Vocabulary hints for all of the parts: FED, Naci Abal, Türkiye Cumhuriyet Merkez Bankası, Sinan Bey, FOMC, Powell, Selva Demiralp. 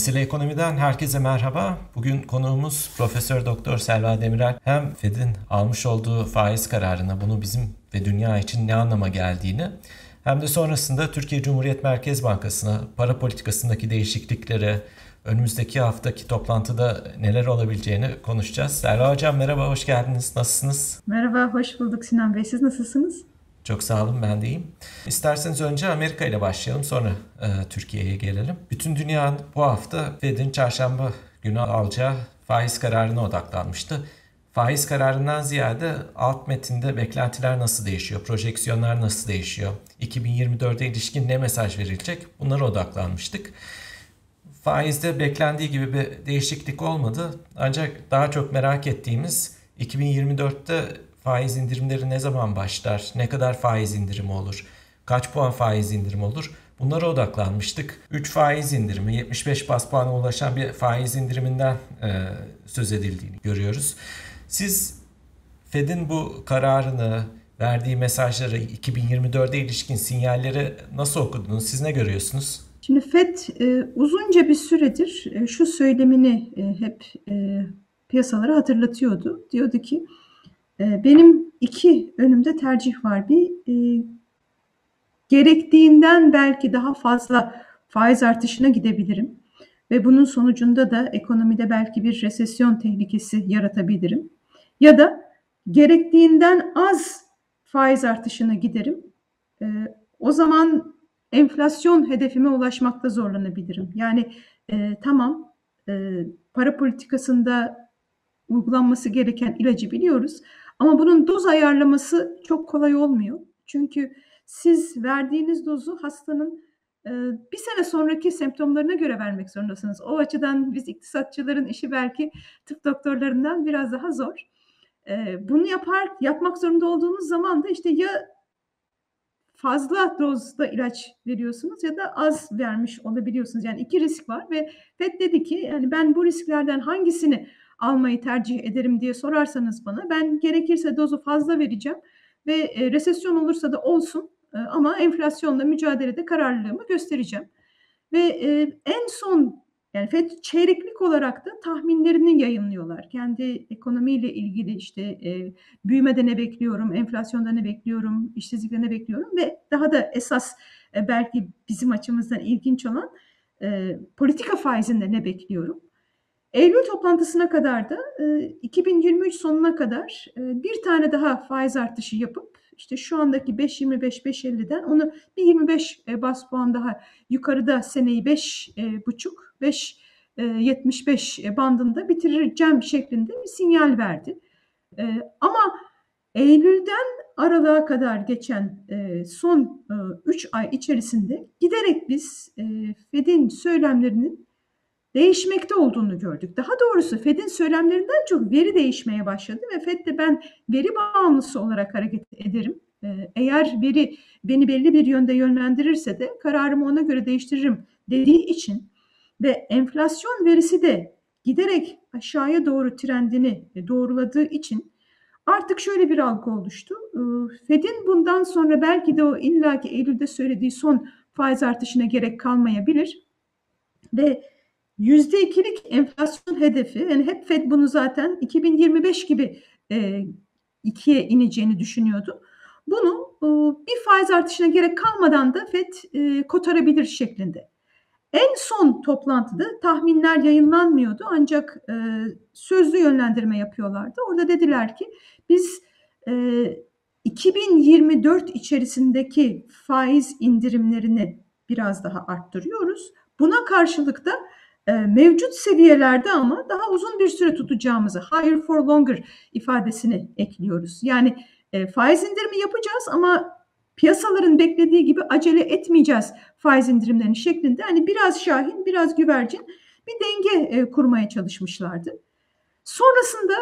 Mesele Ekonomi'den herkese merhaba. Bugün konuğumuz Profesör Doktor Selva Demiralp. Hem FED'in almış olduğu faiz kararına, bunu bizim ve dünya için ne anlama geldiğini, hem de sonrasında Türkiye Cumhuriyet Merkez Bankası'na, para politikasındaki değişikliklere, önümüzdeki haftaki toplantıda neler olabileceğini konuşacağız. Selva Hocam merhaba, hoş geldiniz. Nasılsınız? Merhaba, hoş bulduk Sinan Bey. Siz nasılsınız? Çok sağ olun, ben de iyiyim. İsterseniz önce Amerika ile başlayalım, sonra Türkiye'ye gelelim. Bütün dünya bu hafta FED'in çarşamba günü alacağı faiz kararına odaklanmıştı. Faiz kararından ziyade alt metinde beklentiler nasıl değişiyor, projeksiyonlar nasıl değişiyor, 2024'e ilişkin ne mesaj verilecek, bunlara odaklanmıştık. Faizde beklendiği gibi bir değişiklik olmadı. Ancak daha çok merak ettiğimiz 2024'te faiz indirimleri ne zaman başlar, ne kadar faiz indirimi olur, kaç puan faiz indirimi olur, bunlara odaklanmıştık. 3 faiz indirimi, 75 bas puana ulaşan bir faiz indiriminden söz edildiğini görüyoruz. Siz FED'in bu kararını, verdiği mesajları, 2024'e ilişkin sinyalleri nasıl okudunuz, siz ne görüyorsunuz? Şimdi FED uzunca bir süredir şu söylemini hep piyasalara hatırlatıyordu. Diyordu ki benim iki önümde tercih var. Bir gerektiğinden belki daha fazla faiz artışına gidebilirim ve bunun sonucunda da ekonomide belki bir resesyon tehlikesi yaratabilirim. Ya da gerektiğinden az faiz artışına giderim. O zaman enflasyon hedefime ulaşmakta zorlanabilirim. Yani tamam, para politikasında uygulanması gereken ilacı biliyoruz ama bunun doz ayarlaması çok kolay olmuyor. Çünkü siz verdiğiniz dozu hastanın bir sene sonraki semptomlarına göre vermek zorundasınız. O açıdan biz iktisatçıların işi belki tıp doktorlarından biraz daha zor. Bunu yapmak zorunda olduğunuz zaman da işte ya fazla dozda ilaç veriyorsunuz ya da az vermiş olabiliyorsunuz. Yani iki risk var ve FED dedi ki yani ben bu risklerden hangisini almayı tercih ederim diye sorarsanız bana, ben gerekirse dozu fazla vereceğim ve resesyon olursa da olsun ama enflasyonla mücadelede kararlılığımı göstereceğim. Ve en son yani FED çeyreklik olarak da tahminlerini yayınlıyorlar. Kendi ekonomiyle ilgili işte büyümede ne bekliyorum, enflasyonda ne bekliyorum, işsizlikte ne bekliyorum ve daha da esas belki bizim açımızdan ilginç olan politika faizinde ne bekliyorum. Eylül toplantısına kadar da 2023 sonuna kadar bir tane daha faiz artışı yapıp işte şu andaki 5.25-5.50'den onu bir 25 bas puan daha yukarıda seneyi 5.5-5.75 bandında bitireceğim şeklinde bir sinyal verdi. Ama Eylül'den aralığa kadar geçen son 3 ay içerisinde giderek biz FED'in söylemlerinin değişmekte olduğunu gördük. Daha doğrusu FED'in söylemlerinden çok veri değişmeye başladı ve FED de ben veri bağımlısı olarak hareket ederim. Eğer veri beni belli bir yönde yönlendirirse de kararımı ona göre değiştiririm dediği için ve enflasyon verisi de giderek aşağıya doğru trendini doğruladığı için artık şöyle bir algı oluştu. FED'in bundan sonra belki de o illaki Eylül'de söylediği son faiz artışına gerek kalmayabilir ve %2'lik enflasyon hedefi, yani hep FED bunu zaten 2025 gibi 2'ye ineceğini düşünüyordu. Bunu bir faiz artışına gerek kalmadan da FED kotarabilir şeklinde. En son toplantıda tahminler yayınlanmıyordu ancak sözlü yönlendirme yapıyorlardı. Orada dediler ki biz 2024 içerisindeki faiz indirimlerini biraz daha arttırıyoruz. Buna karşılık da mevcut seviyelerde ama daha uzun bir süre tutacağımızı, higher for longer ifadesini ekliyoruz. Yani faiz indirimi yapacağız ama piyasaların beklediği gibi acele etmeyeceğiz faiz indirimlerini şeklinde. Hani biraz şahin, biraz güvercin bir denge kurmaya çalışmışlardı. Sonrasında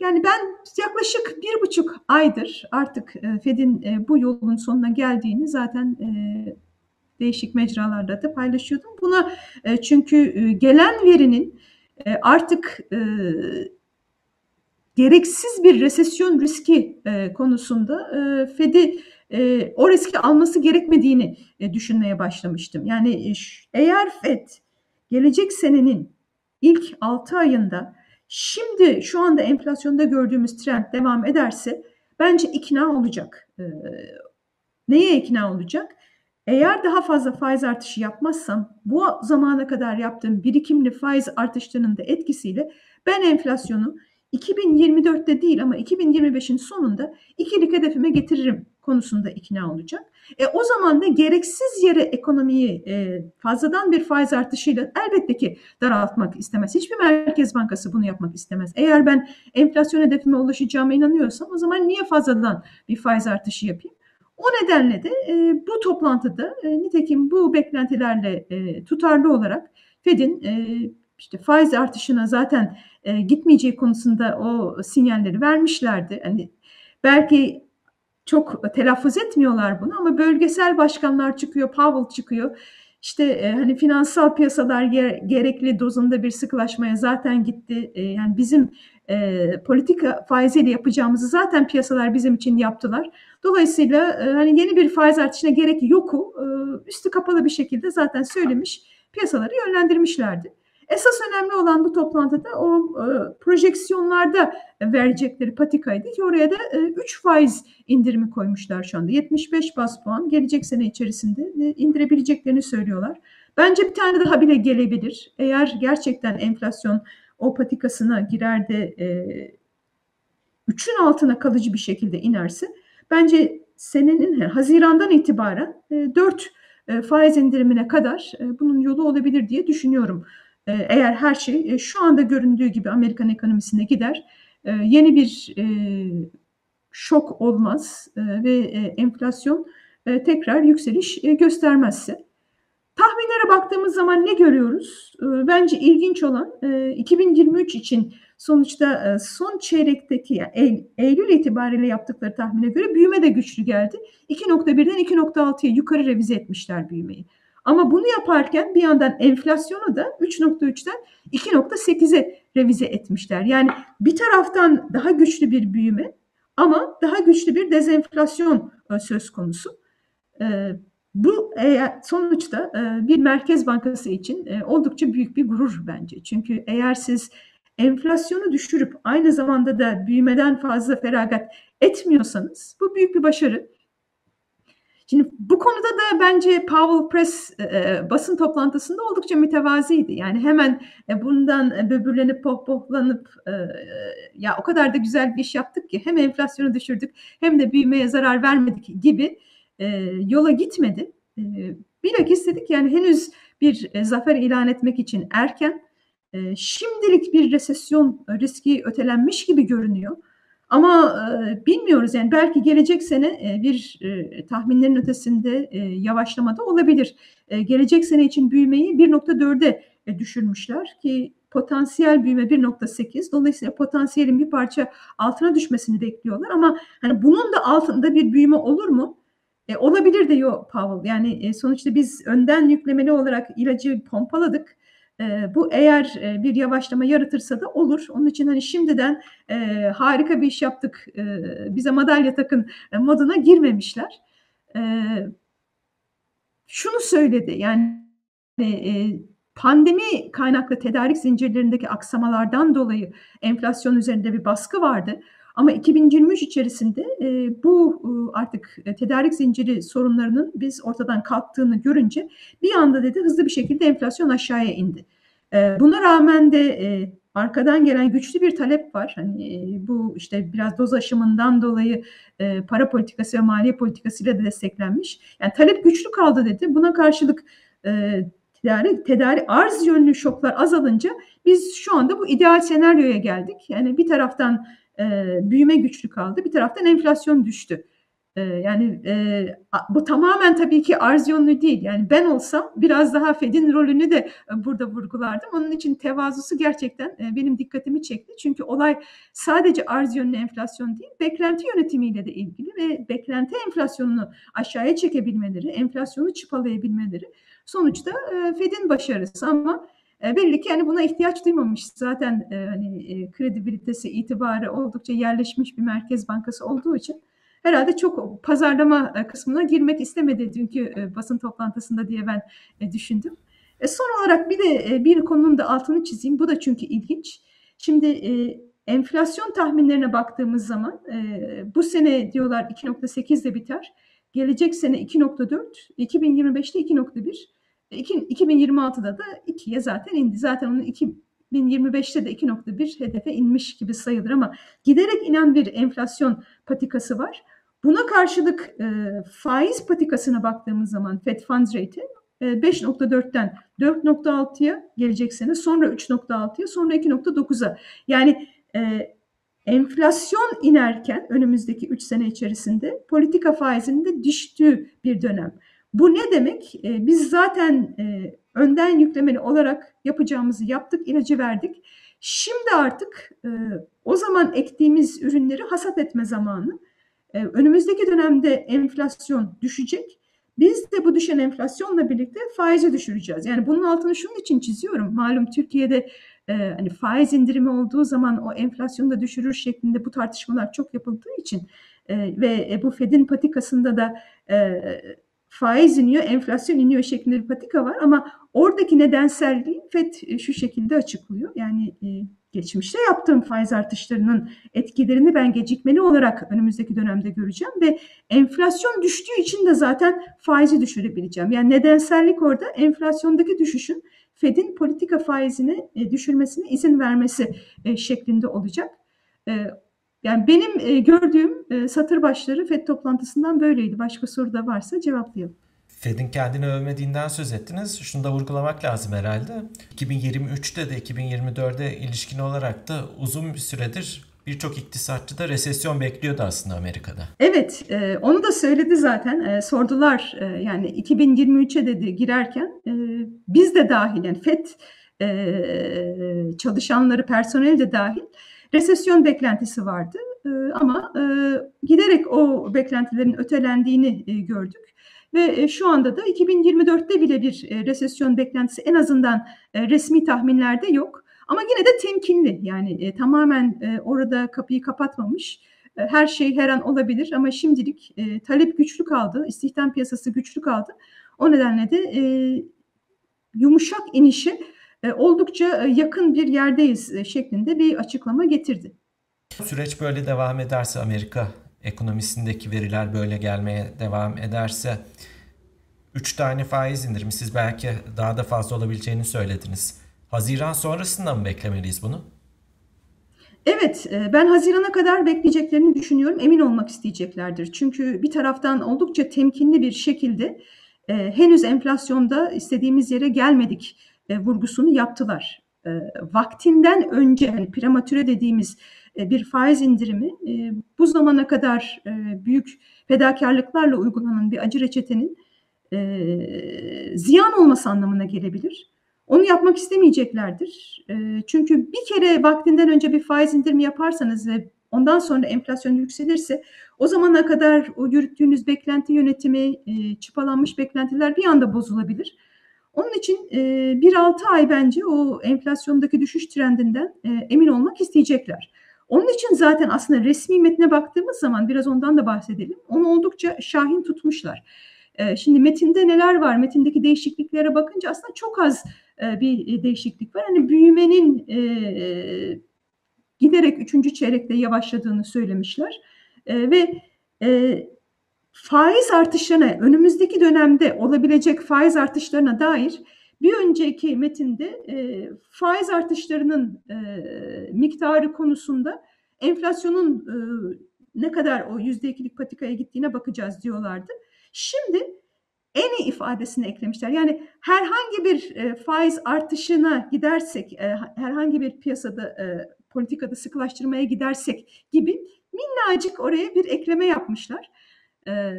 yani ben yaklaşık 1,5 aydır artık FED'in bu yolun sonuna geldiğini zaten değişik mecralarda da paylaşıyordum. Buna çünkü gelen verinin artık gereksiz bir resesyon riski konusunda FED'i o riski alması gerekmediğini düşünmeye başlamıştım. Yani eğer FED gelecek senenin ilk 6 ayında şimdi şu anda enflasyonda gördüğümüz trend devam ederse bence ikna olacak. Neye ikna olacak? Eğer daha fazla faiz artışı yapmazsam bu zamana kadar yaptığım birikimli faiz artışlarının da etkisiyle ben enflasyonu 2024'te değil ama 2025'in sonunda 2'lik hedefime getiririm konusunda ikna olacak. O zaman da gereksiz yere ekonomiyi fazladan bir faiz artışıyla elbette ki daraltmak istemez. Hiçbir merkez bankası bunu yapmak istemez. Eğer ben enflasyon hedefime ulaşacağıma inanıyorsam o zaman niye fazladan bir faiz artışı yapayım? O nedenle de bu toplantıda nitekim bu beklentilerle tutarlı olarak FED'in işte faiz artışına zaten gitmeyeceği konusunda o sinyalleri vermişlerdi. Yani belki çok telaffuz etmiyorlar bunu ama bölgesel başkanlar çıkıyor, Powell çıkıyor. İşte hani finansal piyasalar gerekli dozunda bir sıkılaşmaya zaten gitti. Yani bizim politika faiziyle yapacağımızı zaten piyasalar bizim için yaptılar. Dolayısıyla hani yeni bir faiz artışına gerek yoku üstü kapalı bir şekilde zaten söylemiş, piyasaları yönlendirmişlerdi. Esas önemli olan bu toplantıda o projeksiyonlarda verecekleri patikaydı ki oraya da 3 faiz indirimi koymuşlar şu anda. 75 baz puan gelecek sene içerisinde indirebileceklerini söylüyorlar. Bence bir tane daha bile gelebilir. Eğer gerçekten enflasyon o patikasına girer de 3'ün altına kalıcı bir şekilde inerse bence senenin Haziran'dan itibaren 4 faiz indirimine kadar bunun yolu olabilir diye düşünüyorum. Eğer her şey şu anda göründüğü gibi Amerikan ekonomisine gider, yeni bir şok olmaz ve enflasyon tekrar yükseliş göstermezse. Tahminlere baktığımız zaman ne görüyoruz? Bence ilginç olan 2023 için sonuçta son çeyrekteki yani Eylül itibariyle yaptıkları tahmine göre büyüme de güçlü geldi. 2.1'den 2.6'ya yukarı revize etmişler büyümeyi. Ama bunu yaparken bir yandan enflasyonu da 3.3'ten 2.8'e revize etmişler. Yani bir taraftan daha güçlü bir büyüme ama daha güçlü bir dezenflasyon söz konusu. Bu sonuçta bir merkez bankası için oldukça büyük bir gurur bence. Çünkü eğer siz enflasyonu düşürüp aynı zamanda da büyümeden fazla feragat etmiyorsanız bu büyük bir başarı. Şimdi bu konuda da bence Powell Press basın toplantısında oldukça mütevaziydi. Yani hemen bundan böbürlenip pohpohlanıp ya o kadar da güzel bir iş yaptık ki hem enflasyonu düşürdük hem de büyümeye zarar vermedik gibi yola gitmedi. Bilakis dedik yani henüz bir zafer ilan etmek için erken, şimdilik bir resesyon riski ötelenmiş gibi görünüyor. Ama bilmiyoruz yani belki gelecek sene bir tahminlerin ötesinde yavaşlama da olabilir. Gelecek sene için büyümeyi 1.4'e düşürmüşler ki potansiyel büyüme 1.8. Dolayısıyla potansiyelin bir parça altına düşmesini bekliyorlar ama hani bunun da altında bir büyüme olur mu? Olabilir diyor Powell. Yani sonuçta biz önden yüklemeli olarak ilacı pompaladık. Bu eğer bir yavaşlama yaratırsa da olur. Onun için hani şimdiden harika bir iş yaptık, bize madalya takın moduna girmemişler. Şunu söyledi yani pandemi kaynaklı tedarik zincirlerindeki aksamalardan dolayı enflasyon üzerinde bir baskı vardı. Ama 2023 içerisinde bu artık tedarik zinciri sorunlarının biz ortadan kalktığını görünce bir anda dedi hızlı bir şekilde enflasyon aşağıya indi. Buna rağmen de arkadan gelen güçlü bir talep var. Hani bu işte biraz doz aşımından dolayı para politikası ve maliye politikasıyla da desteklenmiş. Yani talep güçlü kaldı dedi. Buna karşılık arz yönlü şoklar azalınca biz şu anda bu ideal senaryoya geldik. Yani bir taraftan büyüme güçlü kaldı. Bir taraftan enflasyon düştü. Yani bu tamamen tabii ki arz yönlü değil. Yani ben olsam biraz daha FED'in rolünü de burada vurgulardım. Onun için tevazusu gerçekten benim dikkatimi çekti. Çünkü olay sadece arz yönlü enflasyon değil, beklenti yönetimiyle de ilgili ve beklenti enflasyonunu aşağıya çekebilmeleri, enflasyonu çıpalayabilmeleri sonuçta FED'in başarısı ama belli ki yani buna ihtiyaç duymamış. Zaten hani kredibilitesi itibarı oldukça yerleşmiş bir merkez bankası olduğu için herhalde çok pazarlama kısmına girmek istemedi dünkü basın toplantısında diye ben düşündüm. Son olarak bir de bir konunun da altını çizeyim. Bu da çünkü ilginç. Şimdi enflasyon tahminlerine baktığımız zaman bu sene diyorlar 2.8 ile biter. Gelecek sene 2.4, 2025'te 2.1, 2026'da da 2'ye zaten indi. Zaten onun 2025'te de 2.1 hedefe inmiş gibi sayılır ama giderek inen bir enflasyon patikası var. Buna karşılık faiz patikasına baktığımız zaman FED Funds Rate'i 5.4'ten 4.6'ya gelecek sene, sonra 3.6'ya, sonra 2.9'a. Yani enflasyon inerken önümüzdeki 3 sene içerisinde politika faizinin de düştüğü bir dönem. Bu ne demek? Biz zaten önden yüklemeli olarak yapacağımızı yaptık, ilacı verdik. Şimdi artık o zaman ektiğimiz ürünleri hasat etme zamanı. Önümüzdeki dönemde enflasyon düşecek. Biz de bu düşen enflasyonla birlikte faizi düşüreceğiz. Yani bunun altını şunun için çiziyorum. Malum Türkiye'de hani faiz indirimi olduğu zaman o enflasyonu da düşürür şeklinde bu tartışmalar çok yapıldığı için ve bu Fed'in patikasında da faiz iniyor, enflasyon iniyor şeklinde bir patika var. Ama oradaki nedenselliği FED şu şekilde açıklıyor. Yani geçmişte yaptığım faiz artışlarının etkilerini ben gecikmeli olarak önümüzdeki dönemde göreceğim ve enflasyon düştüğü için de zaten faizi düşürebileceğim. Yani nedensellik orada, enflasyondaki düşüşün FED'in politika faizini düşürmesine izin vermesi şeklinde olacak. Yani benim gördüğüm satır başları FED toplantısından böyleydi. Başka soru da varsa cevaplayalım. FED'in kendini övmediğinden söz ettiniz. Şunu da vurgulamak lazım herhalde. 2023'te de 2024'e ilişkin olarak da uzun bir süredir birçok iktisatçı da resesyon bekliyordu aslında Amerika'da. Evet, onu da söyledi zaten. Sordular yani 2023'e dedi girerken biz de dahil, yani FED çalışanları, personel de dahil resesyon beklentisi vardı. Ama giderek o beklentilerin ötelendiğini gördük. Ve şu anda da 2024'te bile bir resesyon beklentisi en azından resmi tahminlerde yok. Ama yine de temkinli, yani tamamen orada kapıyı kapatmamış. Her şey her an olabilir ama şimdilik talep güçlü kaldı, istihdam piyasası güçlü kaldı. O nedenle de yumuşak inişi oldukça yakın bir yerdeyiz şeklinde bir açıklama getirdi. Süreç böyle devam ederse, Amerika ekonomisindeki veriler böyle gelmeye devam ederse 3 tane faiz indirimi, siz belki daha da fazla olabileceğini söylediniz. Haziran sonrasında mı beklemeliyiz bunu? Evet, ben Haziran'a kadar bekleyeceklerini düşünüyorum. Emin olmak isteyeceklerdir. Çünkü bir taraftan oldukça temkinli bir şekilde henüz enflasyonda istediğimiz yere gelmedik vurgusunu yaptılar. Vaktinden önce, yani prematüre dediğimiz bir faiz indirimi bu zamana kadar büyük fedakarlıklarla uygulanan bir acı reçetenin ziyan olması anlamına gelebilir. Onu yapmak istemeyeceklerdir. Çünkü bir kere vaktinden önce bir faiz indirimi yaparsanız ve ondan sonra enflasyon yükselirse o zamana kadar o yürüttüğünüz beklenti yönetimi, çıpalanmış beklentiler bir anda bozulabilir. Onun için 1-6 ay bence o enflasyondaki düşüş trendinden emin olmak isteyecekler. Onun için zaten aslında resmi metne baktığımız zaman, biraz ondan da bahsedelim, onu oldukça şahin tutmuşlar. Şimdi metinde neler var? Metindeki değişikliklere bakınca aslında çok az bir değişiklik var. Hani büyümenin giderek 3. çeyrekte yavaşladığını söylemişler ve faiz artışlarına, önümüzdeki dönemde olabilecek faiz artışlarına dair bir önceki metinde faiz artışlarının miktarı konusunda enflasyonun ne kadar o %2'lik patikaya gittiğine bakacağız diyorlardı. Şimdi en iyi ifadesini eklemişler. Yani herhangi bir faiz artışına gidersek, herhangi bir piyasada, politikada sıkılaştırmaya gidersek gibi minnacık oraya bir ekleme yapmışlar.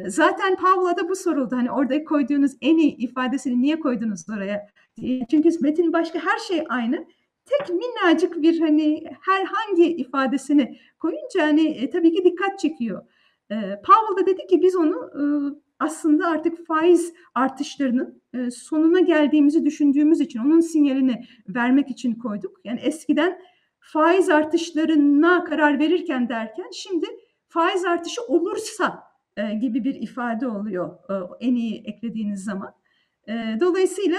Zaten Powell'a da bu soruldu. Hani orada koyduğunuz en iyi ifadesini niye koydunuz oraya? Çünkü metin başka, her şey aynı. Tek minnacık bir hani herhangi ifadesini koyunca hani tabii ki dikkat çekiyor. Powell da dedi ki biz onu aslında artık faiz artışlarının sonuna geldiğimizi düşündüğümüz için, onun sinyalini vermek için koyduk. Yani eskiden faiz artışlarına karar verirken derken şimdi faiz artışı olursa gibi bir ifade oluyor en iyi eklediğiniz zaman. Dolayısıyla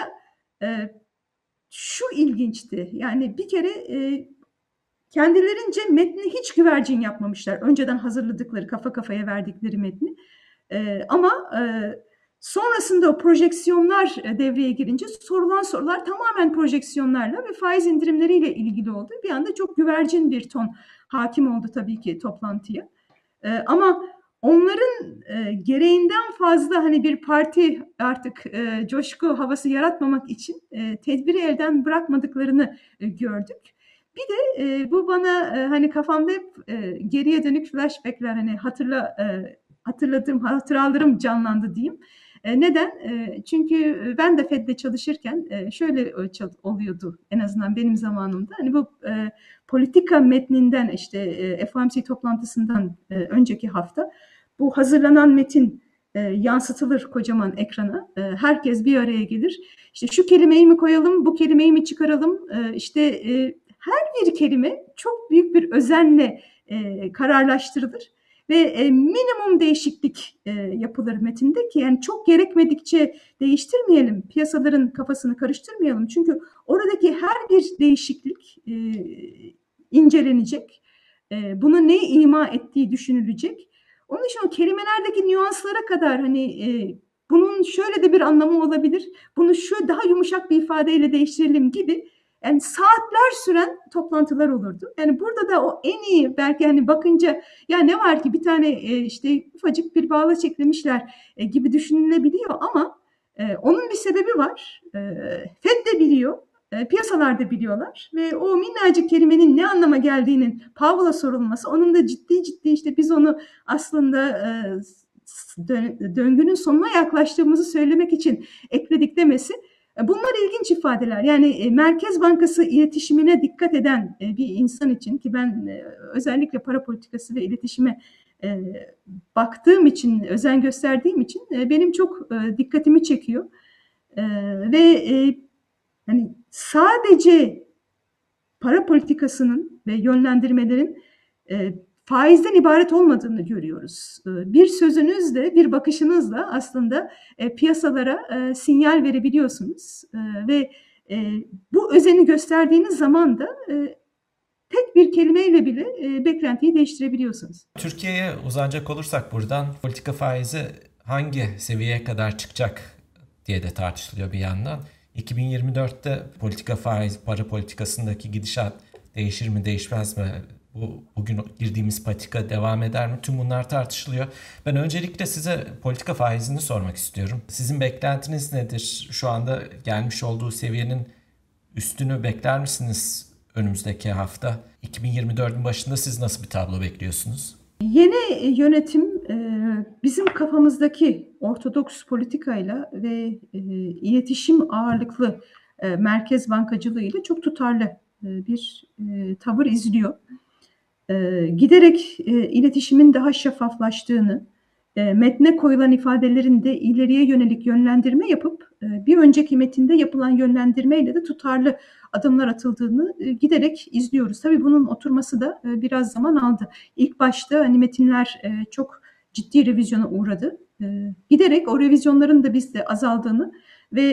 şu ilginçti. Yani bir kere kendilerince metni hiç güvercin yapmamışlar. Önceden hazırladıkları, kafa kafaya verdikleri metni. Ama sonrasında o projeksiyonlar devreye girince sorulan sorular tamamen projeksiyonlarla ve faiz indirimleriyle ilgili oldu. Bir anda çok güvercin bir ton hakim oldu tabii ki toplantıya. Ama onların gereğinden fazla hani bir parti artık coşku havası yaratmamak için tedbiri elden bırakmadıklarını gördük. Bir de bu bana hani kafamda hep geriye dönük flashbackler, hani hatıralarım canlandı diyeyim. Neden? Çünkü ben de FED'de çalışırken şöyle oluyordu, en azından benim zamanımda. Hani bu politika metninden, işte FOMC toplantısından önceki hafta bu hazırlanan metin yansıtılır kocaman ekrana. Herkes bir araya gelir. İşte şu kelimeyi mi koyalım, bu kelimeyi mi çıkaralım? İşte her bir kelime çok büyük bir özenle kararlaştırılır. Ve minimum değişiklik yapılır metinde ki yani çok gerekmedikçe değiştirmeyelim, piyasaların kafasını karıştırmayalım. Çünkü oradaki her bir değişiklik incelenecek, buna ne ima ettiği düşünülecek. Onun için o kelimelerdeki nüanslara kadar hani bunun şöyle de bir anlamı olabilir, bunu şu daha yumuşak bir ifadeyle değiştirelim gibi. Yani saatler süren toplantılar olurdu. Yani burada da o en iyi belki hani bakınca ya ne var ki bir tane işte ufacık bir bağlaç eklemişler gibi düşünülebiliyor ama onun bir sebebi var. FED de biliyor, piyasalar da biliyorlar ve o minnacık kelimenin ne anlama geldiğinin Powell'a sorulması, onun da ciddi işte biz onu aslında döngünün sonuna yaklaştığımızı söylemek için ekledik demesi. Bunlar ilginç ifadeler. Yani Merkez Bankası iletişimine dikkat eden bir insan için ki ben özellikle para politikası ve iletişime baktığım için, özen gösterdiğim için benim çok dikkatimi çekiyor. Ve hani sadece para politikasının ve yönlendirmelerin faizden ibaret olmadığını görüyoruz. Bir sözünüzle, bir bakışınızla aslında piyasalara sinyal verebiliyorsunuz. Ve bu özeni gösterdiğiniz zaman da tek bir kelimeyle bile beklentiyi değiştirebiliyorsunuz. Türkiye'ye uzanacak olursak buradan politika faizi hangi seviyeye kadar çıkacak diye de tartışılıyor bir yandan. 2024'te politika faiz, para politikasındaki gidişat değişir mi, değişmez mi? Bugün girdiğimiz patika devam eder mi? Tüm bunlar tartışılıyor. Ben öncelikle size politika faizini sormak istiyorum. Sizin beklentiniz nedir? Şu anda gelmiş olduğu seviyenin üstünü bekler misiniz önümüzdeki hafta? 2024'ün başında siz nasıl bir tablo bekliyorsunuz? Yeni yönetim bizim kafamızdaki ortodoks politikayla ve iletişim ağırlıklı merkez bankacılığıyla çok tutarlı bir tavır izliyor. Giderek iletişimin daha şeffaflaştığını, metne koyulan ifadelerin de ileriye yönelik yönlendirme yapıp bir önceki metinde yapılan yönlendirmeyle de tutarlı adımlar atıldığını giderek izliyoruz. Tabii bunun oturması da biraz zaman aldı. İlk başta hani metinler çok ciddi revizyona uğradı. Giderek o revizyonların da bizde azaldığını ve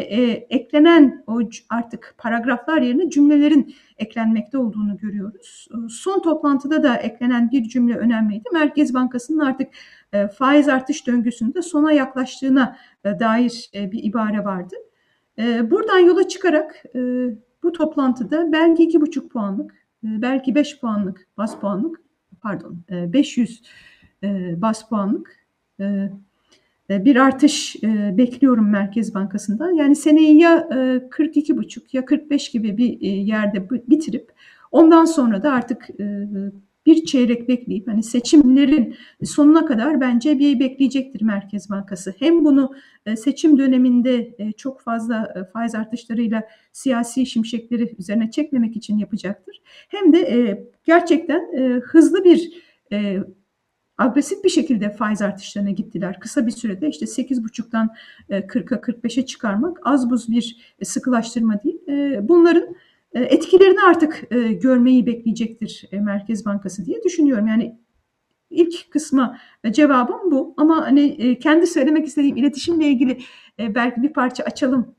eklenen o artık paragraflar yerine cümlelerin eklenmekte olduğunu görüyoruz. Son toplantıda da eklenen bir cümle önemliydi. Merkez Bankası'nın artık faiz artış döngüsünde sona yaklaştığına dair bir ibare vardı. Buradan yola çıkarak bu toplantıda belki 2,5 puanlık, belki 5 puanlık, bas puanlık, pardon 500 bas puanlık bir artış bekliyorum Merkez Bankası'ndan. Yani seneyi ya 42,5 ya 45 gibi bir yerde bitirip ondan sonra da artık bir çeyrek bekleyip hani seçimlerin sonuna kadar bence bir bekleyecektir Merkez Bankası. Hem bunu seçim döneminde çok fazla faiz artışlarıyla siyasi şimşekleri üzerine çekmemek için yapacaktır. Hem de gerçekten hızlı bir agresif bir şekilde faiz artışlarına gittiler. Kısa bir sürede işte 8,5'tan 40'a 45'e çıkarmak az buz bir sıkılaştırma değil. Bunların etkilerini artık görmeyi bekleyecektir Merkez Bankası diye düşünüyorum. Yani İlk kısma cevabım bu. Ama hani kendi söylemek istediğim iletişimle ilgili belki bir parça açalım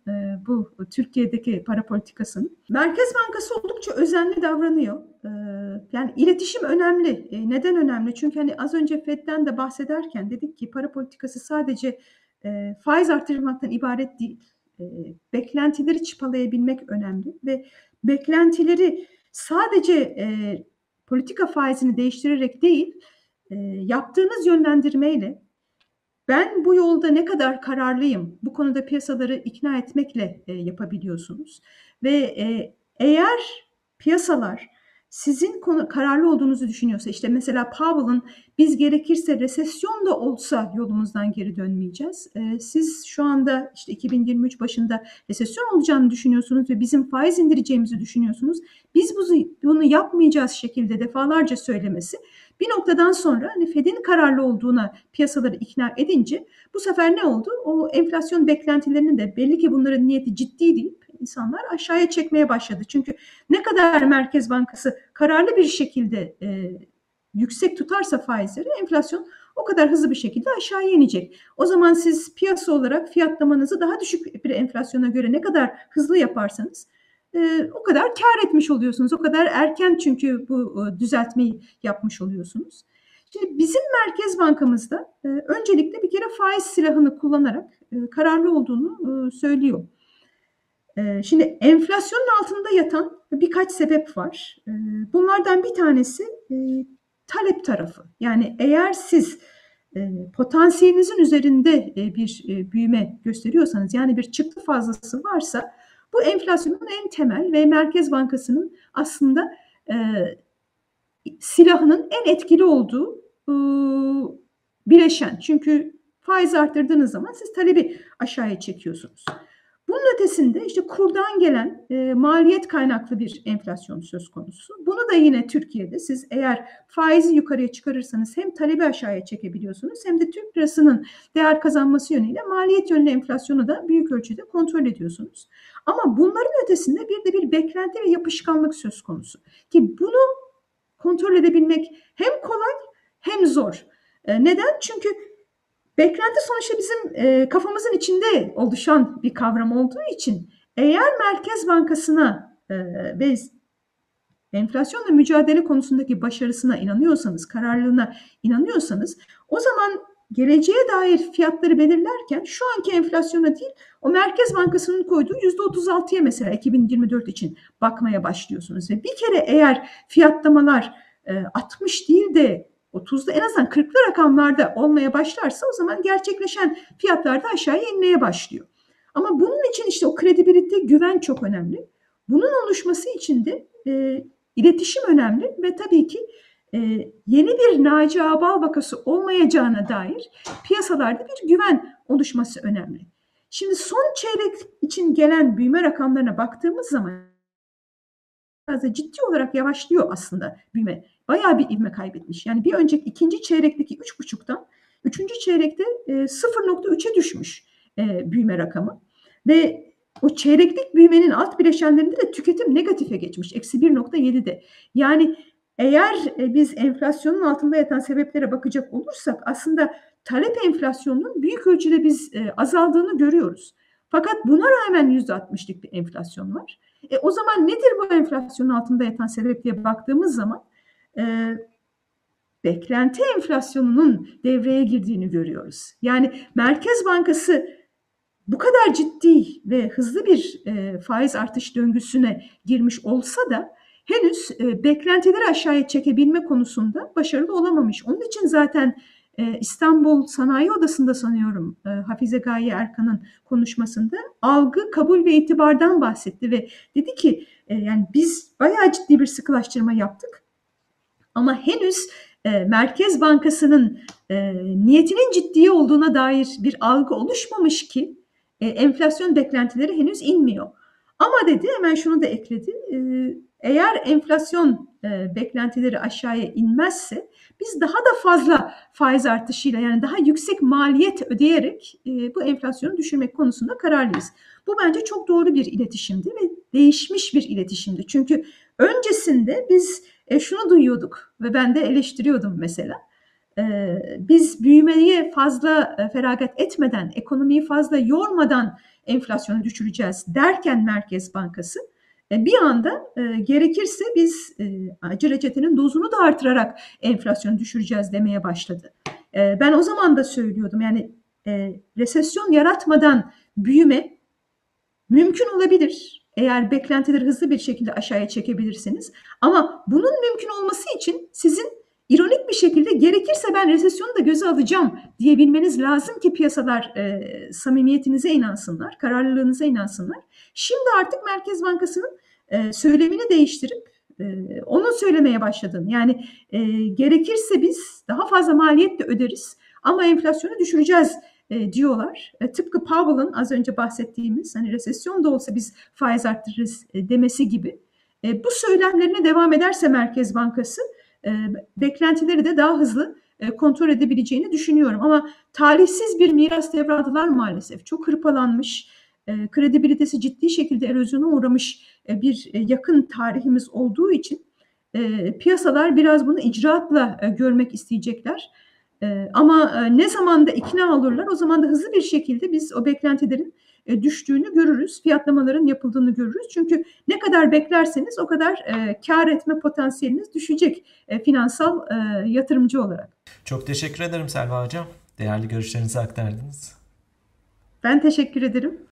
bu Türkiye'deki para politikasını. Merkez Bankası oldukça özenli davranıyor. Yani iletişim önemli. Neden önemli? Çünkü hani az önce FED'den de bahsederken dedik ki para politikası sadece faiz artırmaktan ibaret değil. Beklentileri çıpalayabilmek önemli ve beklentileri sadece politika faizini değiştirerek değil, yaptığınız yönlendirmeyle ben bu yolda ne kadar kararlıyım, bu konuda piyasaları ikna etmekle yapabiliyorsunuz. Ve eğer piyasalar sizin kararlı olduğunuzu düşünüyorsa, işte mesela Powell'ın biz gerekirse resesyon da olsa yolumuzdan geri dönmeyeceğiz. Siz şu anda işte 2023 başında resesyon olacağını düşünüyorsunuz ve bizim faiz indireceğimizi düşünüyorsunuz. Biz bunu yapmayacağız şekilde defalarca söylemesi bir noktadan sonra hani FED'in kararlı olduğuna piyasaları ikna edince bu sefer ne oldu? O enflasyon beklentilerini de belli ki bunların niyeti ciddi değil. İnsanlar aşağıya çekmeye başladı. Çünkü ne kadar Merkez Bankası kararlı bir şekilde yüksek tutarsa faizleri enflasyon o kadar hızlı bir şekilde aşağıya inecek. O zaman siz piyasa olarak fiyatlamanızı daha düşük bir enflasyona göre ne kadar hızlı yaparsanız o kadar kar etmiş oluyorsunuz. O kadar erken çünkü bu düzeltmeyi yapmış oluyorsunuz. Şimdi bizim Merkez Bankamızda öncelikle bir kere faiz silahını kullanarak kararlı olduğunu söylüyor. Şimdi enflasyonun altında yatan birkaç sebep var. Bunlardan bir tanesi talep tarafı. Yani eğer siz potansiyelinizin üzerinde bir büyüme gösteriyorsanız, yani bir çıktı fazlası varsa bu enflasyonun en temel ve Merkez Bankası'nın aslında silahının en etkili olduğu bileşen. Çünkü faiz arttırdığınız zaman siz talebi aşağıya çekiyorsunuz. Bunun ötesinde işte kurdan gelen maliyet kaynaklı bir enflasyon söz konusu. Bunu da yine Türkiye'de siz eğer faizi yukarıya çıkarırsanız hem talebi aşağıya çekebiliyorsunuz hem de Türk lirasının değer kazanması yönüyle maliyet yönlü enflasyonu da büyük ölçüde kontrol ediyorsunuz. Ama bunların ötesinde bir de bir beklenti ve yapışkanlık söz konusu. Ki bunu kontrol edebilmek hem kolay hem zor. Neden? Çünkü beklenti sonuçta bizim kafamızın içinde oluşan bir kavram olduğu için eğer Merkez Bankası'na ve enflasyonla mücadele konusundaki başarısına inanıyorsanız, kararlılığına inanıyorsanız o zaman geleceğe dair fiyatları belirlerken şu anki enflasyona değil o Merkez Bankası'nın koyduğu %36'ya mesela 2024 için bakmaya başlıyorsunuz. Ve bir kere eğer fiyatlamalar 60 değil de 30'da en azından 40'lı rakamlarda olmaya başlarsa o zaman gerçekleşen fiyatlar da aşağıya inmeye başlıyor. Ama bunun için işte o kredibilite, güven çok önemli. Bunun oluşması için de iletişim önemli ve tabii ki yeni bir Naci Abal vakası olmayacağına dair piyasalarda bir güven oluşması önemli. Şimdi son çeyrek için gelen büyüme rakamlarına baktığımız zaman biraz da ciddi olarak yavaşlıyor aslında büyüme. Bayağı bir ivme kaybetmiş. Yani bir önceki ikinci çeyrekteki 3,5'tan üçüncü çeyrekte 0,3'e düşmüş büyüme rakamı. Ve o çeyreklik büyümenin alt bileşenlerinde de tüketim negatife geçmiş. Eksi 1,7'de. Yani eğer biz enflasyonun altında yatan sebeplere bakacak olursak aslında talep enflasyonunun büyük ölçüde biz azaldığını görüyoruz. Fakat buna rağmen %60'lık bir enflasyon var. O zaman nedir bu enflasyonun altında yatan sebep diye baktığımız zaman beklenti enflasyonunun devreye girdiğini görüyoruz. Yani Merkez Bankası bu kadar ciddi ve hızlı bir faiz artış döngüsüne girmiş olsa da henüz beklentileri aşağıya çekebilme konusunda başarılı olamamış. Onun için zaten İstanbul Sanayi Odası'nda sanıyorum Hafize Gaye Erkan'ın konuşmasında algı, kabul ve itibardan bahsetti ve dedi ki yani biz bayağı ciddi bir sıkılaştırma yaptık. Ama henüz Merkez Bankası'nın niyetinin ciddi olduğuna dair bir algı oluşmamış ki enflasyon beklentileri henüz inmiyor. Ama dedi hemen şunu da ekledi. Eğer enflasyon beklentileri aşağıya inmezse biz daha da fazla faiz artışıyla yani daha yüksek maliyet ödeyerek bu enflasyonu düşürmek konusunda kararlıyız. Bu bence çok doğru bir iletişimdi ve değişmiş bir iletişimdi. Çünkü öncesinde biz şunu duyuyorduk ve ben de eleştiriyordum mesela. biz büyümeye fazla feragat etmeden, ekonomiyi fazla yormadan enflasyonu düşüreceğiz derken Merkez Bankası bir anda gerekirse biz acı reçetenin dozunu da artırarak enflasyonu düşüreceğiz demeye başladı. Ben o zaman da söylüyordum, yani resesyon yaratmadan büyüme mümkün olabilir. Eğer beklentileri hızlı bir şekilde aşağıya çekebilirsiniz. Ama bunun mümkün olması için sizin ironik bir şekilde gerekirse ben resesyonu da göze alacağım diyebilmeniz lazım ki piyasalar samimiyetinize inansınlar, kararlılığınıza inansınlar. Şimdi artık Merkez Bankası'nın söylemini değiştirip onu söylemeye başladım. Yani gerekirse biz daha fazla maliyet de öderiz ama enflasyonu düşüreceğiz diyorlar. Tıpkı Powell'ın az önce bahsettiğimiz hani resesyon da olsa biz faiz arttırırız demesi gibi. Bu söylemlerine devam ederse Merkez Bankası beklentileri de daha hızlı kontrol edebileceğini düşünüyorum. Ama talihsiz bir miras devradılar maalesef. Çok hırpalanmış, kredibilitesi ciddi şekilde erozyona uğramış bir yakın tarihimiz olduğu için piyasalar biraz bunu icraatla görmek isteyecekler. Ama ne zaman da ikna olurlar, o zaman da hızlı bir şekilde biz o beklentilerin düştüğünü görürüz, fiyatlamaların yapıldığını görürüz. Çünkü ne kadar beklerseniz o kadar kar etme potansiyeliniz düşecek finansal yatırımcı olarak. Çok teşekkür ederim Selva Hocam. Değerli görüşlerinizi aktardınız. Ben teşekkür ederim.